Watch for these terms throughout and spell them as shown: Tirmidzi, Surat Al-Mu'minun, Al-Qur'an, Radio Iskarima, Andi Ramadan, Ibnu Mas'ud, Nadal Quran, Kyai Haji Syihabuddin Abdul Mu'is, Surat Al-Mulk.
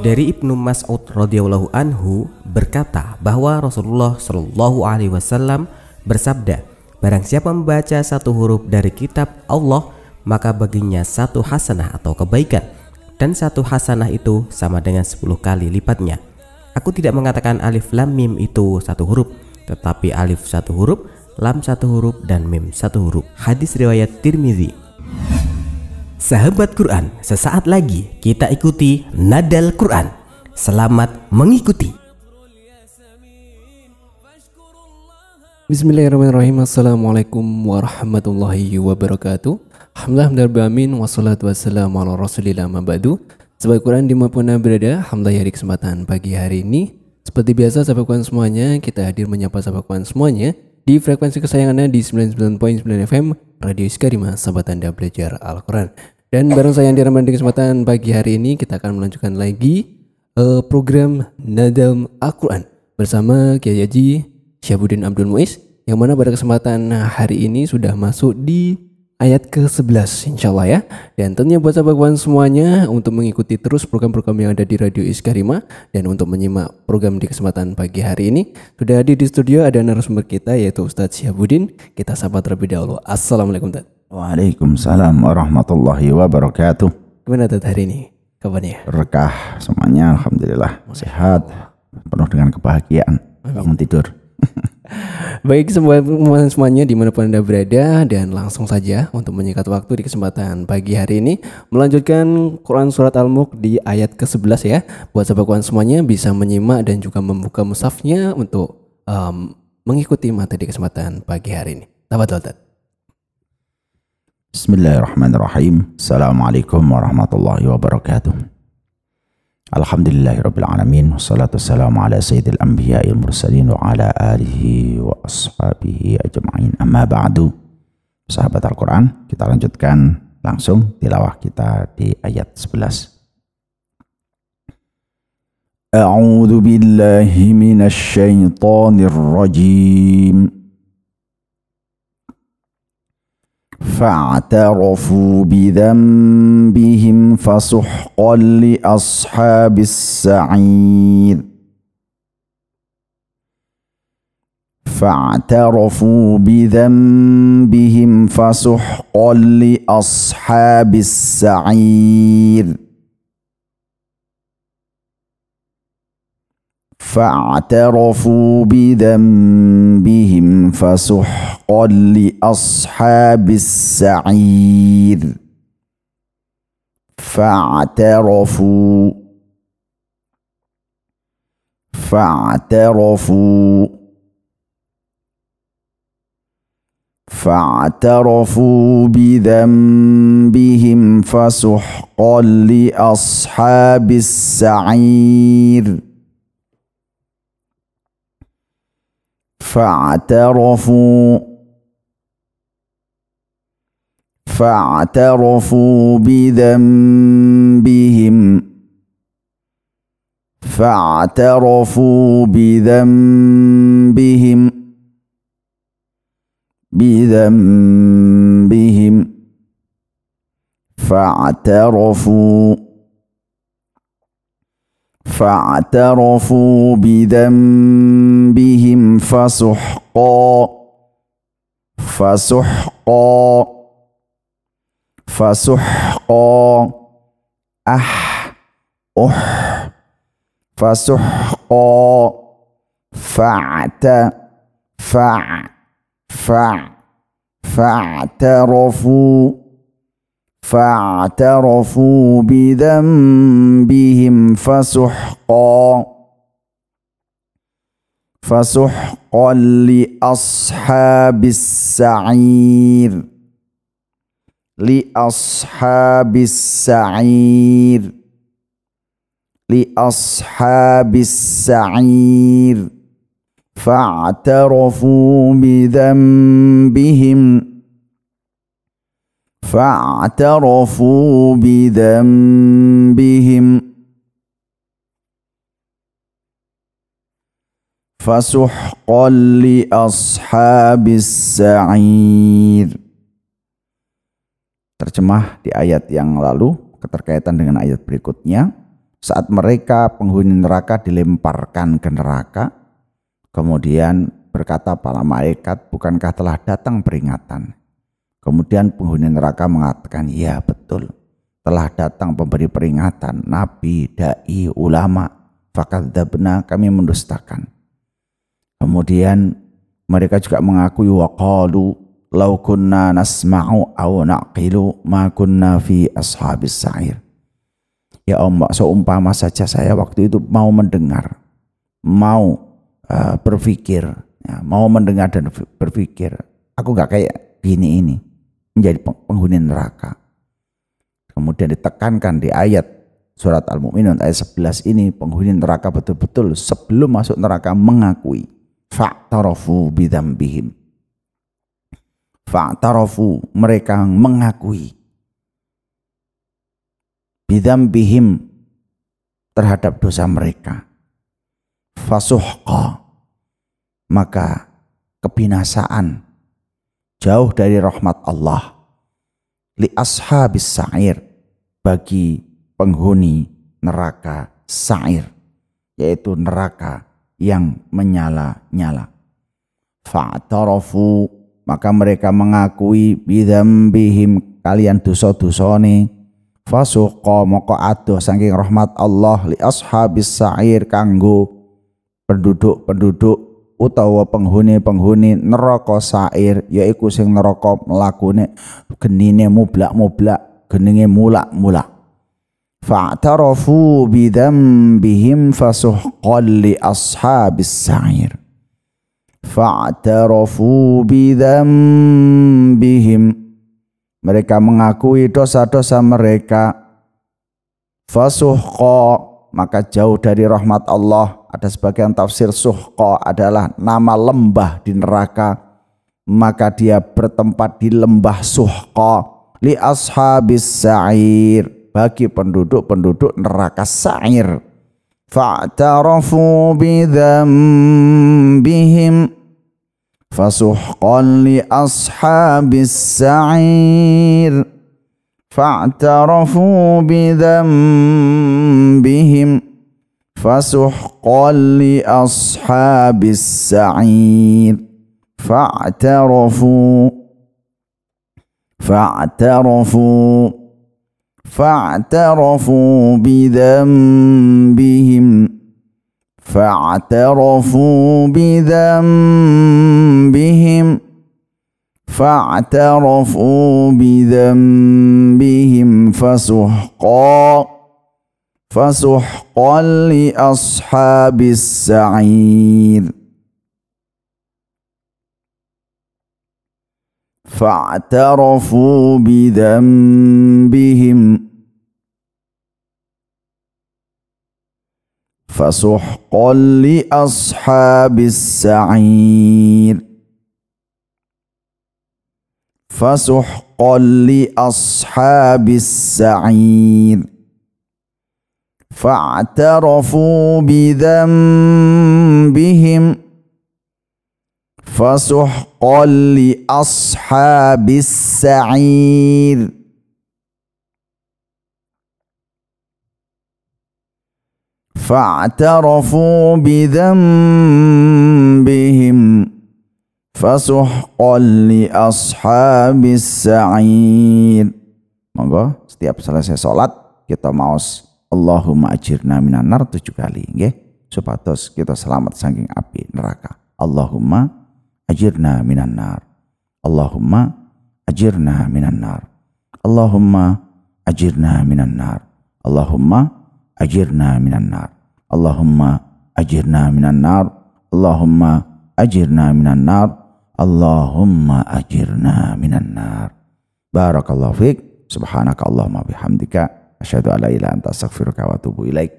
Dari Ibnu Mas'ud radhiyallahu anhu berkata bahwa Rasulullah shallallahu alaihi wasallam bersabda, barang siapa membaca satu huruf dari kitab Allah, maka baginya satu hasanah atau kebaikan, dan satu hasanah itu sama dengan 10 kali lipatnya. Aku tidak mengatakan alif lam mim itu satu huruf, tetapi alif satu huruf, lam satu huruf, dan mim satu huruf. Hadis riwayat Tirmidzi. Sahabat Quran, sesaat lagi kita ikuti Nadal Quran. Selamat mengikuti. Bismillahirrahmanirrahim. Assalamualaikum warahmatullahi wabarakatuh. Hamdulillah rabbil alamin wassalatu wassalamu ala rasulillah mabadu. Sahabat Quran dimanapun Anda berada, alhamdulillah di kesempatan pagi hari ini seperti biasa sahabat Quran semuanya, kita hadir menyapa sahabat Quran semuanya di frekuensi kesayangan Anda di 99.9 FM Radio Iskarima, sahabat Anda belajar Al-Quran. Dan bareng saya yang diramakan di kesempatan pagi hari ini, kita akan melanjutkan lagi program Nadal Quran bersama Kyai Haji Syihabuddin Abdul Mu'is, yang mana pada kesempatan hari ini sudah masuk di ayat ke-11 insyaallah ya. Dan tentunya buat sahabat kawan semuanya untuk mengikuti terus program-program yang ada di Radio Iskarima, dan untuk menyimak program di kesempatan pagi hari ini sudah hadir di studio ada narasumber kita yaitu Ustadz Syihabuddin. Kita sapa terlebih dahulu. Assalamualaikum Tad. Waalaikumsalam warahmatullahi wabarakatuh. Gimana Tad hari ini kabarnya? Berkah semuanya, alhamdulillah. Sehat, penuh dengan kebahagiaan. Bangun tidur. Baik semuanya dimanapun Anda berada, dan langsung saja untuk menyingkat waktu di kesempatan pagi hari ini melanjutkan Quran Surat Al-Mulk di ayat ke-11 ya. Buat sahabat Quran semuanya bisa menyimak dan juga membuka mushafnya untuk mengikuti materi kesempatan pagi hari ini. Tabatul. Bismillahirrahmanirrahim. Assalamualaikum warahmatullahi wabarakatuh. Alhamdulillahirabbil alamin wassalatu wassalamu ala sayyidil anbiya'il mursalin wa ala alihi wa ashabihi ajma'in. Amma ba'du. Sahabat Al-Qur'an, kita lanjutkan langsung tilawah kita di ayat 11. A'udzu billahi minasy syaithanir rajim. فاعترفوا بذنبهم فسحقا لأصحاب السعير فاعترفوا بذنبهم فسحقا لأصحاب السعير فاعترفوا بذنبهم فسحقا لأصحاب السعير فاعترفوا بذنبهم فسحقا فسحقا فاعترفوا فاعترفوا بذنبهم فسحقا لأصحاب السعير فاعترفوا بذنبهم فسحقا لأصحاب السعير. Terjemah di ayat yang lalu keterkaitan dengan ayat berikutnya, saat mereka penghuni neraka dilemparkan ke neraka, kemudian berkata para malaikat, bukankah telah datang peringatan? Kemudian penghuni neraka mengatakan, ya betul, telah datang pemberi peringatan, nabi, dai, ulama, fakadzabna, kami mendustakan. Kemudian mereka juga mengakui, waqalu law kunna nasma'u aw naqilu ma kunna fi ashabis sa'ir. Ya Allah, seumpama saja saya waktu itu mau mendengar, mau berpikir, ya, mau mendengar dan berpikir, aku gak kayak gini ini, menjadi penghuni neraka. Kemudian ditekankan di ayat surat Al-Mu'minun ayat 11 ini, penghuni neraka betul-betul sebelum masuk neraka mengakui, fa'tarafu bidzambihim. Fa'tarafu, mereka mengakui, bidzambihim, terhadap dosa mereka. Fasuhqa, maka kebinasaan, jauh dari rahmat Allah. Li ashabis sa'ir, bagi penghuni neraka sa'ir, yaitu neraka yang menyala-nyala. Fa'tarafu, maka mereka mengakui, bidzambihim, kalian dosa-dosane. Fasuqa, moko adoh saking rahmat Allah, li ashabis sa'ir, kanggo penduduk-penduduk utawa penghuni-penghuni neraka sa'ir, yaiku sing neraka mlakune genine mublak-mublak, geninge mulak-mulak. Fa'tarafu bidzambihim fasuhqal li ashabis sa'ir. Fa'tarafu bidzambihim, mereka mengakui dosa-dosa mereka. Fasuhqa, maka jauh dari rahmat Allah. Ada sebagian tafsir suhqa adalah nama lembah di neraka, maka dia bertempat di lembah suhqa. Li ashabis sa'ir, bagi penduduk-penduduk neraka sa'ir. Fa'tarafu bidzambihim fasuhqan li ashabis sa'ir. Fa'tarafu bidzambihim fasuhqan li ashabis sa'ir. Fa'tarafu bidzambihim fa'tarafu bidzambihim fasuhqan li ashabis sa'ir. Fa'tarafu bidzambihim fasuhqan li ashabis sa'ir. Fasuhqan li ashabis sa'ir. Fa'tarafu bidzambihim fasuhqan li ashabis sa'ir. Fa'tarafu bidzambihim fasuhqan li ashabis sa'ir. Monggo setiap selesai salat kita maos Allahumma ajirna minan nar 7 kali nggih, supados kita selamat saking api neraka. Allahumma ajirna minan nar, Allahumma ajirna minan nar, Allahumma ajirna minan nar, Allahumma ajirna minan nar, Allahumma ajirna minan nar, Allahumma ajirna minan nar, Allahumma ajirna minan nar. Barakallahu fiik, subhanakallahumma bihamdika, asyhadu an la ilaha anta astaghfiruka wa atubu ilaik.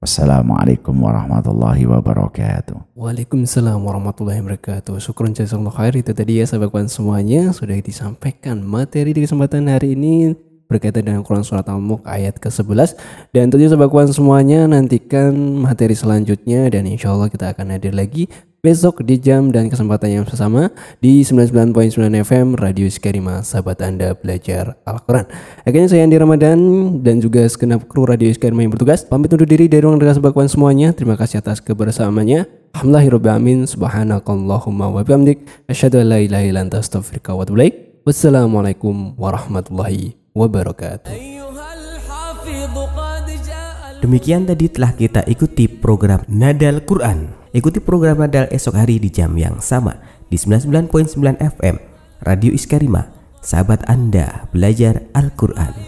Wassalamualaikum warahmatullahi wabarakatuh. Waalaikumsalam warahmatullahi wabarakatuh. Syukron jazakallahu khair. Itu tadi ya sahabatku semuanya, sudah disampaikan materi di kesempatan hari ini berkaitan dengan Quran Surat Al-Mulk ayat ke-11. Dan tentunya sahabat Quran semuanya, nantikan materi selanjutnya dan insya Allah kita akan hadir lagi besok di jam dan kesempatan yang sama di 99.9 FM Radio Iskarima, sahabat Anda belajar Al-Quran. Akhirnya saya Andi Ramadan dan juga segenap kru Radio Iskarima yang bertugas pamit undur diri dari ruang dengar sebakuan semuanya. Terima kasih atas kebersamannya. Alhamdulillahirabbil alamin, subhanakallahumma wa bihamdik, asyhadu an la ilaha illa anta astaghfiruka wa atubu ilaik. Wassalamualaikum warahmatullahi wabarakatuh. Demikian tadi telah kita ikuti program Nadal Quran. Ikuti program Nadal esok hari di jam yang sama di 99.9 FM Radio Iskarima, sahabat Anda belajar Al-Quran.